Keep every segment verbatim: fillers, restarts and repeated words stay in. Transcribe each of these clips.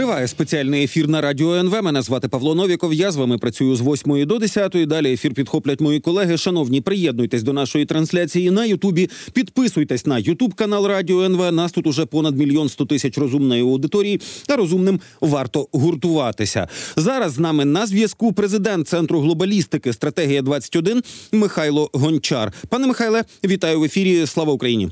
Триває спеціальний ефір на Радіо ен ве. Мене звати Павло Новіков. Я з вами працюю з восьмої до десятої. Далі ефір підхоплять мої колеги. Шановні, приєднуйтесь до нашої трансляції на Ютубі. Підписуйтесь на Ютуб-канал Радіо ен ве. Нас тут уже понад мільйон сто тисяч розумної аудиторії. Та розумним варто гуртуватися. Зараз з нами на зв'язку президент Центру глобалістики «Стратегія двадцять один» Михайло Гончар. Пане Михайле, вітаю в ефірі. Слава Україні!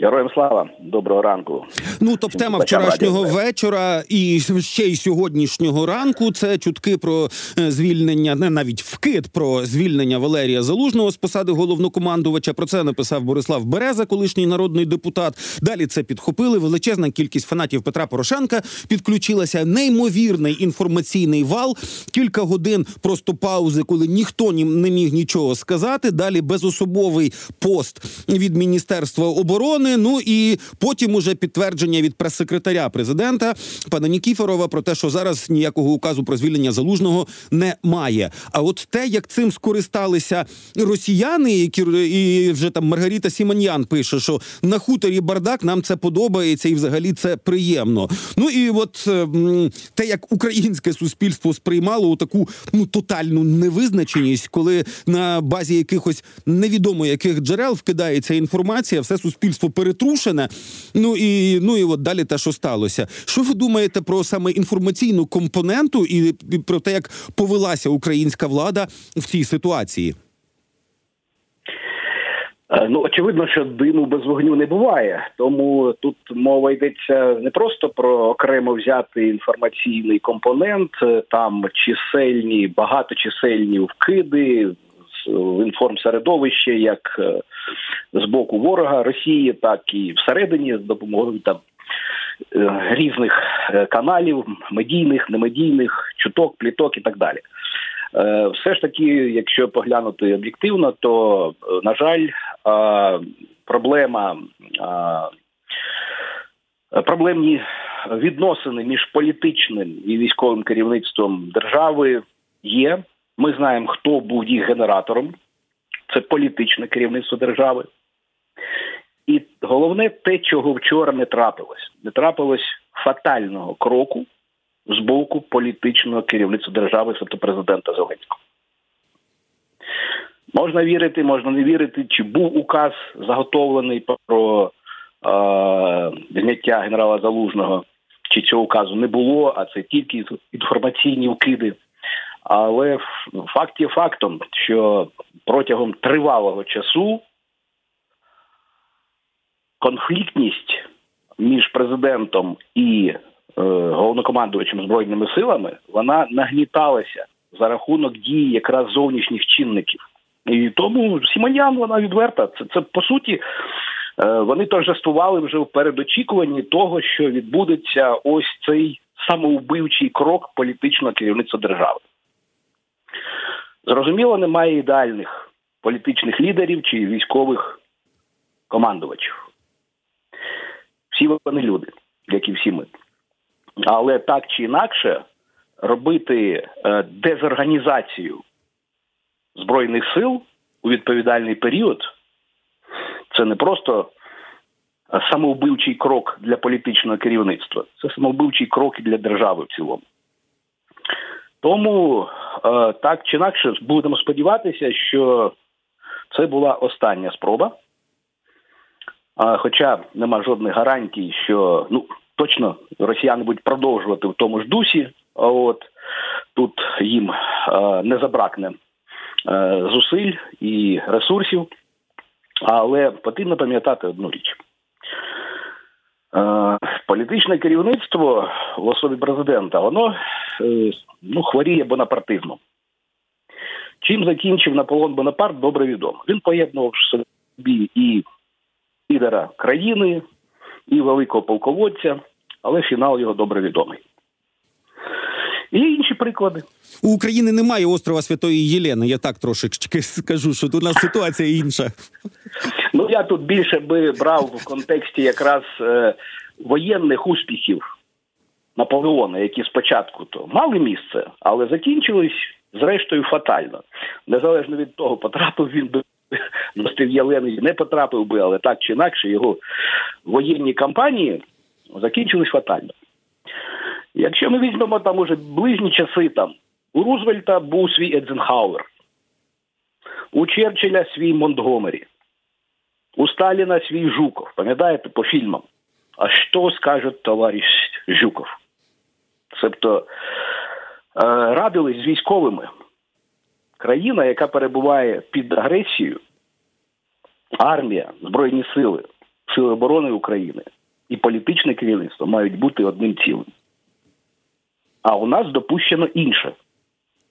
Героям слава. Доброго ранку. Ну, топ-тема вчорашнього вечора і ще й сьогоднішнього ранку – це чутки про звільнення, не навіть вкид про звільнення Валерія Залужного з посади головнокомандувача. Про це написав Борислав Береза, колишній народний депутат. Далі це підхопили. Величезна кількість фанатів Петра Порошенка. Підключилася неймовірний інформаційний вал. Кілька годин просто паузи, коли ніхто не міг нічого сказати. Далі безособовий пост від Міністерства оборони. Ну і потім уже підтвердження від прес-секретаря президента пана Нікіфорова про те, що зараз ніякого указу про звільнення Залужного немає. А от те, як цим скористалися росіяни, які і вже там Маргарита Сімон'ян пише, що на хуторі бардак, нам це подобається і взагалі це приємно. Ну і от те, як українське суспільство сприймало таку ну тотальну невизначеність, коли на базі якихось невідомо яких джерел вкидається інформація, все суспільство перетрушена, ну і, ну і от далі те, що сталося. Що ви думаєте про саме інформаційну компоненту і про те, як повелася українська влада в цій ситуації? Ну, очевидно, що диму без вогню не буває. Тому тут мова йдеться не просто про окремо взятий інформаційний компонент, там чисельні, багаточисельні вкиди в інформсередовище, як з боку ворога Росії, так і всередині, з допомогою там різних каналів, медійних, немедійних, чуток, пліток і так далі. Все ж таки, якщо поглянути об'єктивно, то, на жаль, проблема, проблемні відносини між політичним і військовим керівництвом держави є. Ми знаємо, хто був їх генератором. Це політичне керівництво держави. І головне те, чого вчора не трапилось. Не трапилось фатального кроку з боку політичного керівництва держави, тобто президента Зеленського. Можна вірити, можна не вірити, чи був указ заготовлений про е- зняття генерала Залужного, чи цього указу не було, а це тільки інформаційні вкиди. Але факт є фактом, що протягом тривалого часу конфліктність між президентом і е, головнокомандувачем Збройними силами, вона нагніталася за рахунок дії якраз зовнішніх чинників. І тому Сімон'ян, вона відверта. Це, це по суті, е, вони торжествували вже в передочікуванні того, що відбудеться ось цей самовбивчий крок політичного керівництва держави. Зрозуміло, немає ідеальних політичних лідерів чи військових командувачів. Всі вони люди, як і всі ми. Але так чи інакше, робити дезорганізацію Збройних сил у відповідальний період – це не просто самовбивчий крок для політичного керівництва, це самовбивчий крок і для держави в цілому. Тому так чи інакше будемо сподіватися, що це була остання спроба. Хоча нема жодних гарантій, що ну точно росіяни будуть продовжувати в тому ж дусі. От тут їм не забракне зусиль і ресурсів. Але потрібно пам'ятати одну річ. Політичне керівництво в особі президента, воно ну, хворіє бонапартизмом. Чим закінчив Наполеон Бонапарт, добре відомо. Він поєднував в собі і лідера країни, і великого полководця, але фінал його добре відомий. І інші приклади. У України немає острова Святої Єлени, я так трошечки скажу, що тут у нас ситуація інша. Ну, я тут більше би брав в контексті якраз е, воєнних успіхів Наполеона, які спочатку то мали місце, але закінчились, зрештою, фатально. Незалежно від того, потрапив він би на острів Єлени, не потрапив би, але так чи інакше його воєнні кампанії закінчились фатально. Якщо ми візьмемо там уже ближні часи, там у Рузвельта був свій Ейзенхауер, у Черчилля свій Монтгомері, у Сталіна свій Жуков. Пам'ятаєте, по фільмам? А що скаже товариш Жуков? Себто радились з військовими. Країна, яка перебуває під агресією, армія, Збройні сили, Сили оборони України і політичне керівництво мають бути одним цілим. А у нас допущено інше.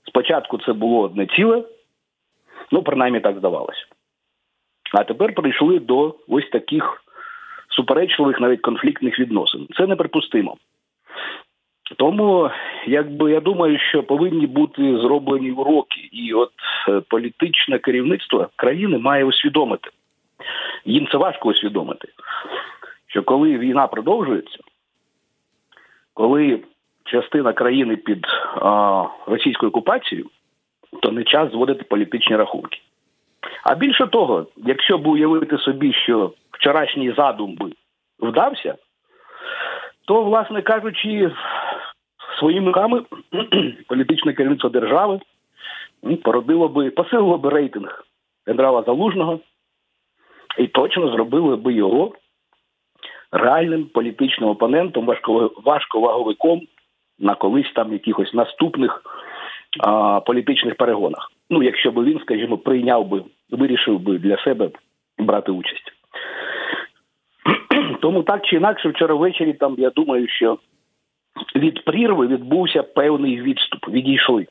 Спочатку це було одне ціле, ну, принаймні так здавалося. А тепер прийшли до ось таких суперечливих, навіть конфліктних відносин. Це неприпустимо. Тому, якби, я думаю, що повинні бути зроблені уроки. І от політичне керівництво країни має усвідомити. Їм це важко усвідомити, що коли війна продовжується, коли частина країни під а, російською окупацією, то не час зводити політичні рахунки. А більше того, якщо б уявити собі, що вчорашній задум би вдався, то, власне кажучи, своїми руками політичне керівництво держави породило би, посилило би рейтинг генерала Залужного і точно зробило би його реальним політичним опонентом, важковаговиком на колись там якихось наступних а, політичних перегонах. Ну, якщо б він, скажімо, прийняв би, вирішив би для себе брати участь. Тому так чи інакше, вчора ввечері, там, я думаю, що від прірви відбувся певний відступ, відійшли.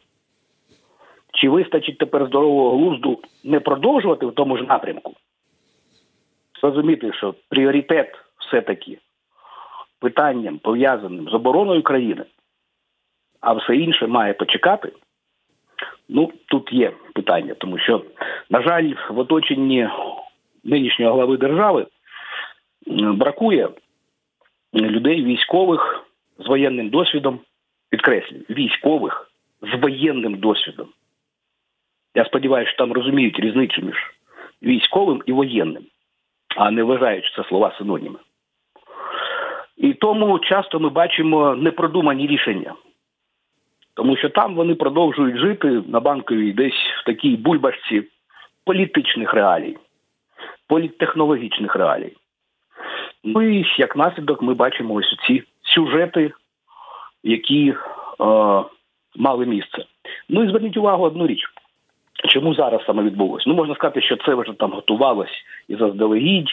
Чи вистачить тепер здорового глузду не продовжувати в тому ж напрямку? Розуміти, що пріоритет все-таки питанням, пов'язаним з обороною країни, а все інше має почекати. Ну, тут є питання, тому що, на жаль, в оточенні нинішнього глави держави бракує людей військових з воєнним досвідом, підкреслюю, військових з воєнним досвідом. Я сподіваюся, що там розуміють різницю між військовим і воєнним, а не вважають, що це слова синоніми. І тому часто ми бачимо непродумані рішення. Тому що там вони продовжують жити на Банковій десь в такій бульбашці політичних реалій, політтехнологічних реалій. Ну і як наслідок ми бачимо ось ці сюжети, які е, мали місце. Ну і зверніть увагу одну річ. Чому зараз саме відбулося? Ну, можна сказати, що це вже там готувалось і заздалегідь.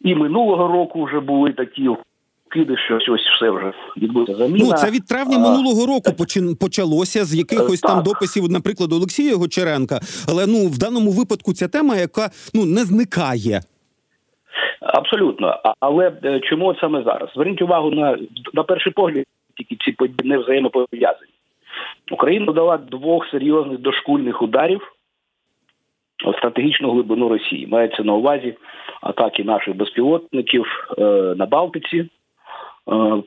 І минулого року вже були такі вкиди, що ось все вже відбулося заміна. Ну, це від травня минулого року а, почалося з якихось так. там дописів, наприклад, Олексія Гочаренка. Але, ну, в даному випадку ця тема, яка, ну, не зникає. Абсолютно. Але чому саме зараз? Зверніть увагу на, на перший погляд, тільки ці події не взаємопов'язані. Україна дала двох серйозних дошкульних ударів у стратегічну глибину Росії. Мається на увазі атаки наших безпілотників е, на Балтиці, е,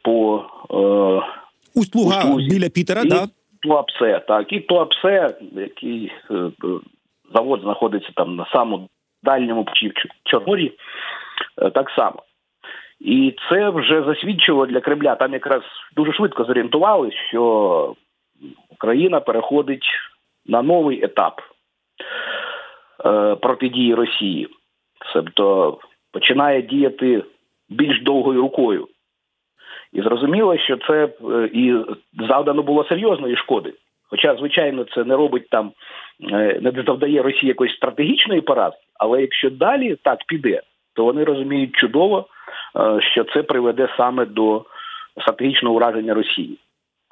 по е, Усть-Луга біля Пітера, і да? Туапсе, так. І Туапсе, який е, завод знаходиться там на самому дальньому пучі в Чорногорі, е, так само. І це вже засвідчило для Кремля. Там якраз дуже швидко зорієнтували, що Україна переходить на новий етап е, протидії Росії. Тобто починає діяти більш довгою рукою. І зрозуміло, що це е, і завдано було серйозної шкоди. Хоча, звичайно, це не робить там, е, не завдає Росії якоїсь стратегічної поразки, але якщо далі так піде, то вони розуміють чудово, е, що це приведе саме до стратегічного ураження Росії.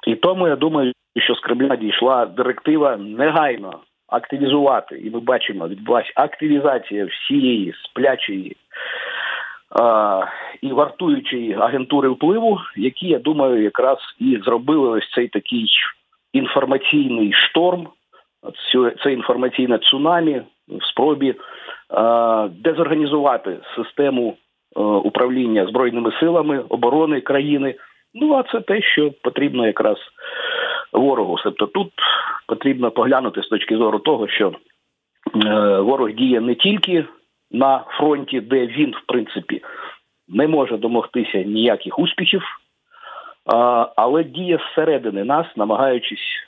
І тому, я думаю, що з Кремля дійшла директива негайно активізувати. І ми бачимо, відбулася активізація всієї сплячої а, і вартуючої агентури впливу, які, я думаю, якраз і зробили ось цей такий інформаційний шторм, це інформаційне цунамі в спробі а, дезорганізувати систему а, управління Збройними силами, оборони країни. Ну, а це те, що потрібно якраз ворогу. Тобто тут потрібно поглянути з точки зору того, що е, ворог діє не тільки на фронті, де він, в принципі, не може домогтися ніяких успіхів, але діє зсередини нас, намагаючись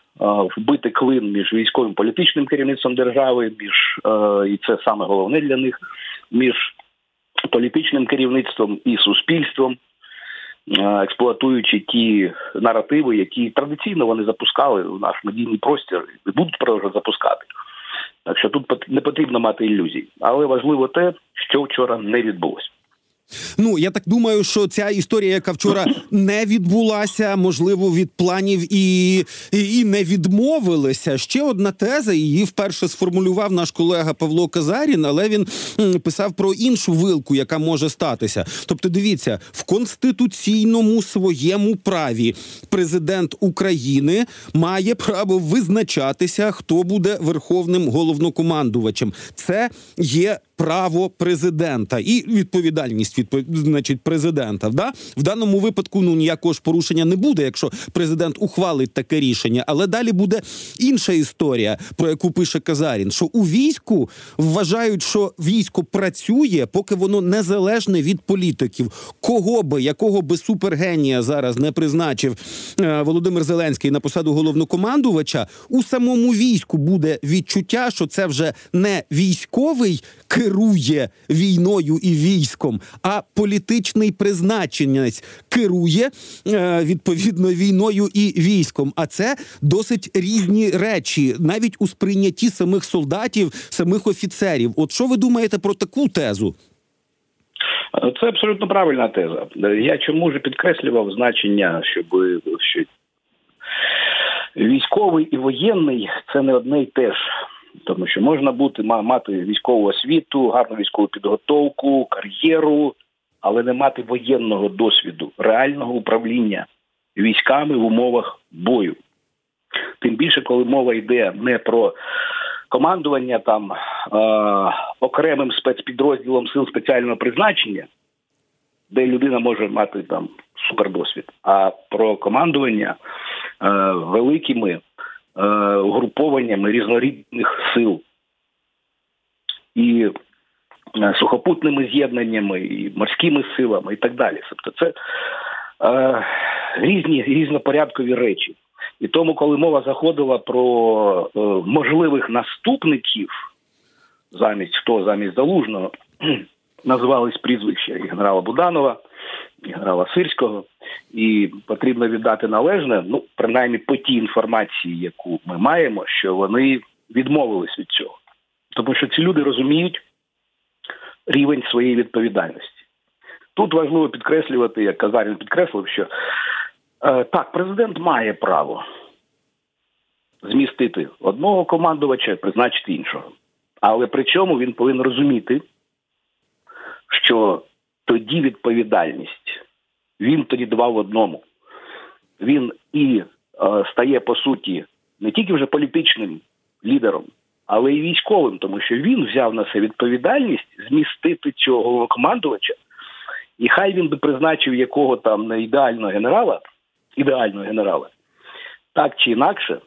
вбити клин між військовим політичним керівництвом держави, між, і це саме головне для них, між політичним керівництвом і суспільством, експлуатуючи ті наративи, які традиційно вони запускали в наш медійний простір і будуть продовжувати запускати. Так що тут не потрібно мати ілюзій. Але важливо те, що вчора не відбулося. Ну, я так думаю, що ця історія, яка вчора не відбулася, можливо, від планів і, і, і не відмовилися. Ще одна теза, її вперше сформулював наш колега Павло Казарін, але він писав про іншу вилку, яка може статися. Тобто, дивіться, в конституційному своєму праві президент України має право визначатися, хто буде верховним головнокомандувачем. Це є право президента і відповідальність відпов... значить, президента. Да? В даному випадку ну, ніякого ж порушення не буде, якщо президент ухвалить таке рішення. Але далі буде інша історія, про яку пише Казарін, що у війську вважають, що військо працює, поки воно незалежне від політиків. Кого би, якого би супергенія зараз не призначив е, Володимир Зеленський на посаду головнокомандувача, у самому війську буде відчуття, що це вже не військовий керівник, керує війною і військом, а політичний призначенець керує, е, відповідно, війною і військом. А це досить різні речі, навіть у сприйнятті самих солдатів, самих офіцерів. От що ви думаєте про таку тезу? Це абсолютно правильна теза. Я чому ж підкреслював значення, щоб... щоб... військовий і воєнний – це не одне й те ж. Тому що можна бути, мати військову освіту, гарну військову підготовку, кар'єру, але не мати воєнного досвіду, реального управління військами в умовах бою. Тим більше, коли мова йде не про командування там, е- окремим спецпідрозділом сил спеціального призначення, де людина може мати там супердосвід, а про командування е- великими угрупованнями різнорідних сил і сухопутними з'єднаннями, і морськими силами, і так далі. Тобто це е, різні різнопорядкові речі. І тому, коли мова заходила про е, можливих наступників, замість хто, замість Залужного, назвались прізвища і генерала Буданова, і генерала Сирського, і потрібно віддати належне, ну, принаймні по тій інформації, яку ми маємо, що вони відмовились від цього. Тому що ці люди розуміють рівень своєї відповідальності. Тут важливо підкреслювати, як Казарін підкреслив, що е, так, президент має право змістити одного командувача і призначити іншого. Але при цьому він повинен розуміти, що тоді відповідальність він тоді давав одному. Він і е, стає, по суті, не тільки вже політичним лідером, але й військовим, тому що він взяв на себе відповідальність змістити цього головнокомандувача. І хай він би призначив якого там не ідеального генерала, ідеального генерала, так чи інакше,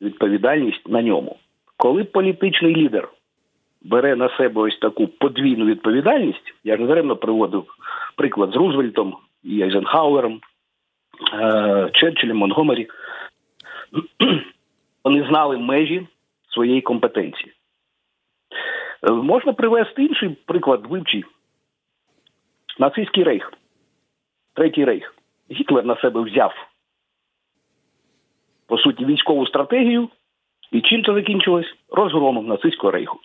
відповідальність на ньому. Коли політичний лідер бере на себе ось таку подвійну відповідальність, я ж не даремно приводив приклад з Рузвельтом, і Ейзенхауером, Черчиллем, Монтгомері, вони знали межі своєї компетенції. Можна привести інший приклад, вивчий. Нацистський рейх, Третій рейх. Гітлер на себе взяв, по суті, військову стратегію, і чим це закінчилось? Розгромом нацистського рейху.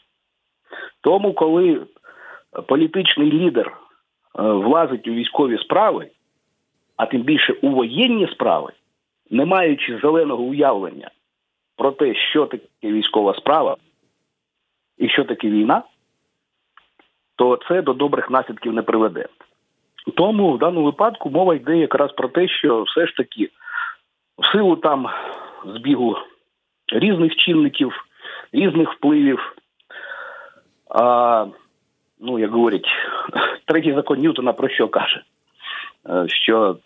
Тому, коли політичний лідер влазить у військові справи, а тим більше у воєнні справи, не маючи зеленого уявлення про те, що таке військова справа і що таке війна, то це до добрих наслідків не приведе. Тому в даному випадку мова йде якраз про те, що все ж таки в силу там збігу різних чинників, різних впливів, а, ну, як говорять, третій закон Ньютона про що каже? Що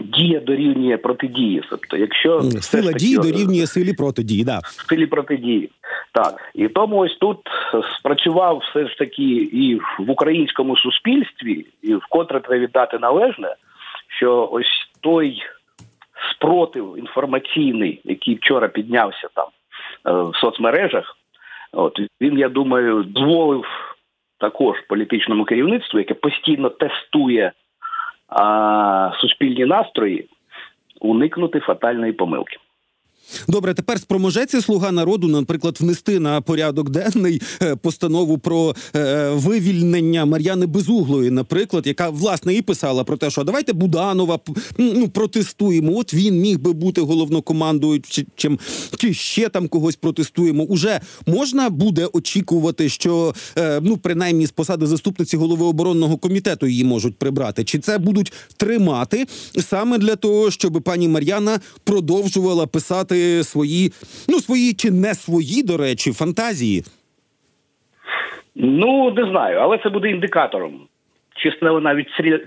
дія дорівнює протидії. Тобто, якщо сила дії такі, дорівнює силі протидії, да. Силі протидії, так. І тому ось тут спрацював все ж таки і в українському суспільстві, і вкотре треба віддати належне, що ось той спротив інформаційний, який вчора піднявся там в соцмережах, от, він, я думаю, дозволив також політичному керівництву, яке постійно тестує а, суспільні настрої, уникнути фатальної помилки. Добре, тепер спроможеться «Слуга народу», наприклад, внести на порядок денний постанову про е, вивільнення Мар'яни Безуглої, наприклад, яка, власне, і писала про те, що давайте Буданова ну, протестуємо, от він міг би бути головнокомандуючим, чи ще там когось протестуємо. Уже можна буде очікувати, що, е, ну, принаймні, з посади заступниці голови оборонного комітету її можуть прибрати? Чи це будуть тримати саме для того, щоб пані Мар'яна продовжувала писати свої, ну, свої чи не свої, до речі, фантазії? Ну, не знаю, але це буде індикатором. Чи стане вона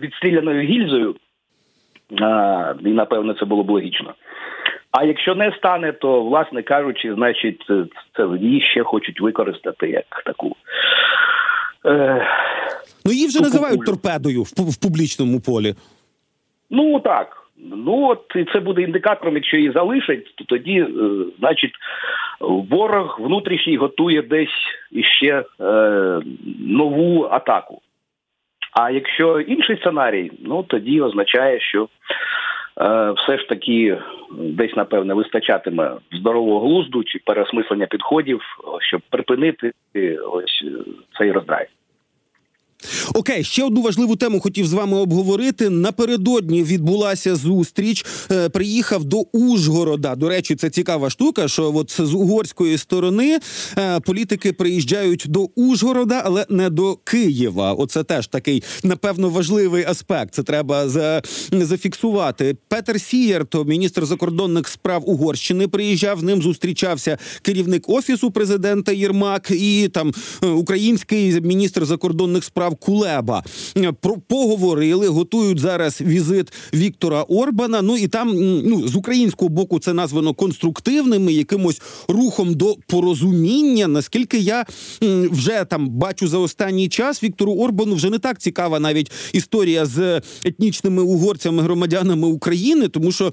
відстріляною гільзою, а, і, напевно, це було б логічно. А якщо не стане, то, власне кажучи, значить, це її ще хочуть використати як таку... Е... Ну, її вже Тупу називають пулю. Торпедою в, в публічному полі. Ну, так. Ну, от, і це буде індикатором, якщо її залишать, то тоді, е, значить, ворог внутрішній готує десь іще е, нову атаку. А якщо інший сценарій, ну, тоді означає, що е, все ж таки десь, напевне, вистачатиме здорового глузду чи переосмислення підходів, щоб припинити ось цей роздрай. Окей, ще одну важливу тему хотів з вами обговорити. Напередодні відбулася зустріч, е, приїхав до Ужгорода. До речі, це цікава штука, що от з угорської сторони е, політики приїжджають до Ужгорода, але не до Києва. Оце теж такий, напевно, важливий аспект. Це треба за, зафіксувати. Петер Сієрто, міністр закордонних справ Угорщини, приїжджав. Ним зустрічався керівник Офісу президента Єрмак і там український міністр закордонних справ Кулеба. Поговорили, готують зараз візит Віктора Орбана. Ну і там, ну, з українського боку це названо конструктивним і якимось рухом до порозуміння. Наскільки я вже там бачу за останній час, Віктору Орбану вже не так цікава навіть історія з етнічними угорцями, громадянами України, тому що,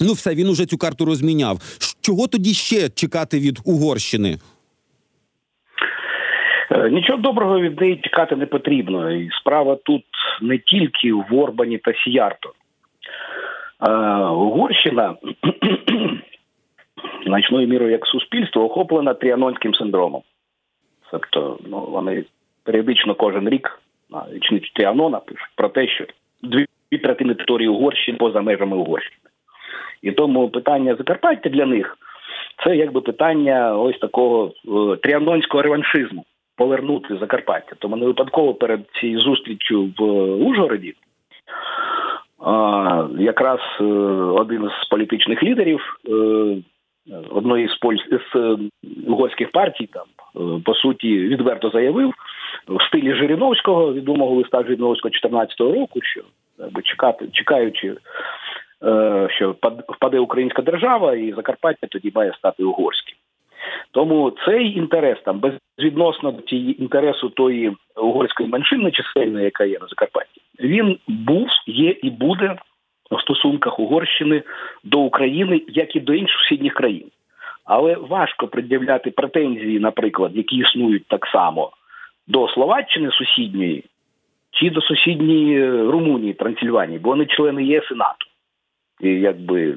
ну, все, він уже цю карту розміняв. Чого тоді ще чекати від Угорщини? Нічого доброго від неї чекати не потрібно. І справа тут не тільки в Орбані та Сіярто. Угорщина, значною мірою як суспільство, охоплена тріанонським синдромом. Тобто, ну, вони періодично кожен рік на річницю Тріанона пишуть про те, що дві третини території Угорщини поза межами Угорщини. І тому питання Закарпаття для них – це якби питання ось такого тріанонського реваншизму. Повернути Закарпаття. Тому не випадково перед цією зустрічю в Ужгороді якраз один з політичних лідерів одної з, поль... з угорських партій там, по суті, відверто заявив в стилі Жириновського, відомого листа Жириновського чотирнадцятого року, що чекати, чекаючи, що впаде українська держава і Закарпаття тоді має стати угорським. Тому цей інтерес, там, безвідносно до інтересу тої угорської меншини чисельної, яка є на Закарпатті, він був, є і буде в стосунках Угорщини до України, як і до інших сусідніх країн. Але важко пред'являти претензії, наприклад, які існують так само до Словаччини сусідньої, чи до сусідньої Румунії, Трансильванії, бо вони члени ЄС і НАТО. І якби...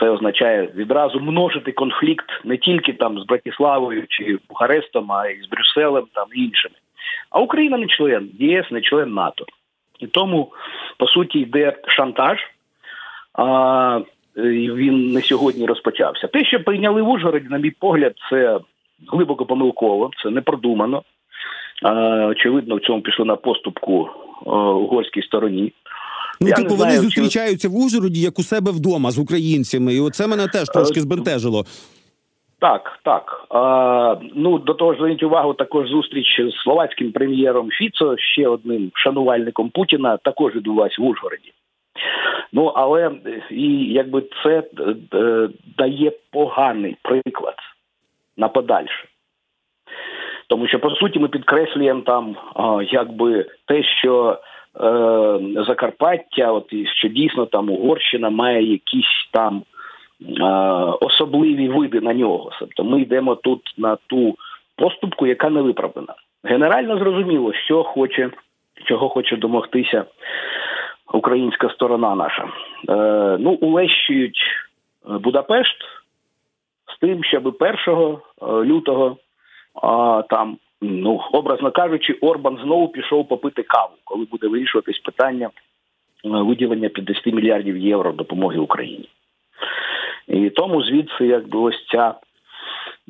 Це означає відразу множити конфлікт не тільки там з Братиславою чи Бухарестом, а й з Брюсселем там, і іншими. А Україна не член ЄС, не член НАТО. І тому, по суті, йде шантаж. А, він не сьогодні розпочався. Те, що прийняли в Ужгороді, на мій погляд, це глибоко помилково, це непродумано. А, очевидно, в цьому пішли на поступку а, угорській стороні. Ну, я типу, знаю, вони зустрічаються чи... в Ужгороді, як у себе вдома, з українцями. І оце мене теж трошки збентежило. Так, так. А, ну, до того ж, зверніть увагу, також зустріч з словацьким прем'єром Фіцо, ще одним шанувальником Путіна, також відбулась в Ужгороді. Ну, але, і, якби, це дає поганий приклад на подальше. Тому що, по суті, ми підкреслюємо там, якби, те, що Закарпаття, от, і що дійсно там Угорщина має якісь там е, особливі види на нього. Тобто ми йдемо тут на ту поступку, яка не виправдана. Генерально зрозуміло, що хоче, чого хоче домогтися українська сторона наша. Е, ну, улещують Будапешт з тим, щоб першого лютого е, там, ну, образно кажучи, Орбан знову пішов попити каву, коли буде вирішуватись питання виділення п'ятдесят мільярдів євро допомоги Україні. І тому звідси якби ось ця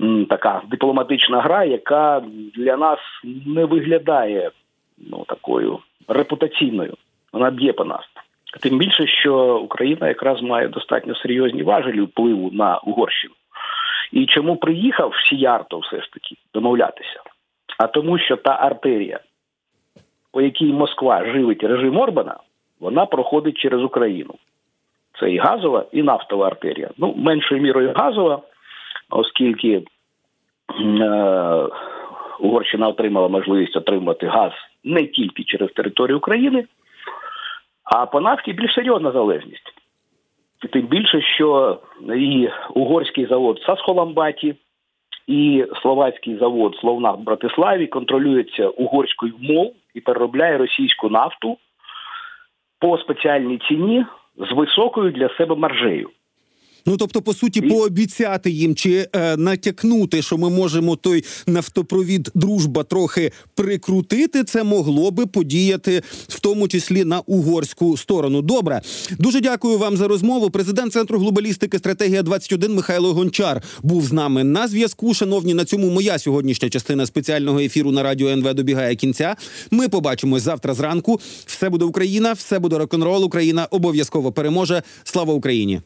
м, така дипломатична гра, яка для нас не виглядає, ну, такою репутаційною. Вона б'є по нас. Тим більше, що Україна якраз має достатньо серйозні важелі впливу на Угорщину. І чому приїхав Сієрто все ж таки домовлятися? А тому, що та артерія, по якій Москва живить режим Орбана, вона проходить через Україну. Це і газова, і нафтова артерія. Ну, меншою мірою газова, оскільки е- Угорщина отримала можливість отримувати газ не тільки через територію України, а по нафті більш серйозна залежність. І тим більше, що і угорський завод в Сасхоламбаті, і словацький завод «Словнафт» в Братиславі контролюється угорською мов і переробляє російську нафту по спеціальній ціні з високою для себе маржею. Ну, тобто, по суті, пообіцяти їм чи е, натякнути, що ми можемо той нафтопровід «Дружба» трохи прикрутити, це могло би подіяти в тому числі на угорську сторону. Добре. Дуже дякую вам за розмову. Президент Центру глобалістики «Стратегія-двадцять один» Михайло Гончар був з нами на зв'язку. Шановні, на цьому моя сьогоднішня частина спеціального ефіру на Радіо ен ве добігає кінця. Ми побачимось завтра зранку. Все буде Україна, все буде рок-н-рол. Україна обов'язково переможе. Слава Україні!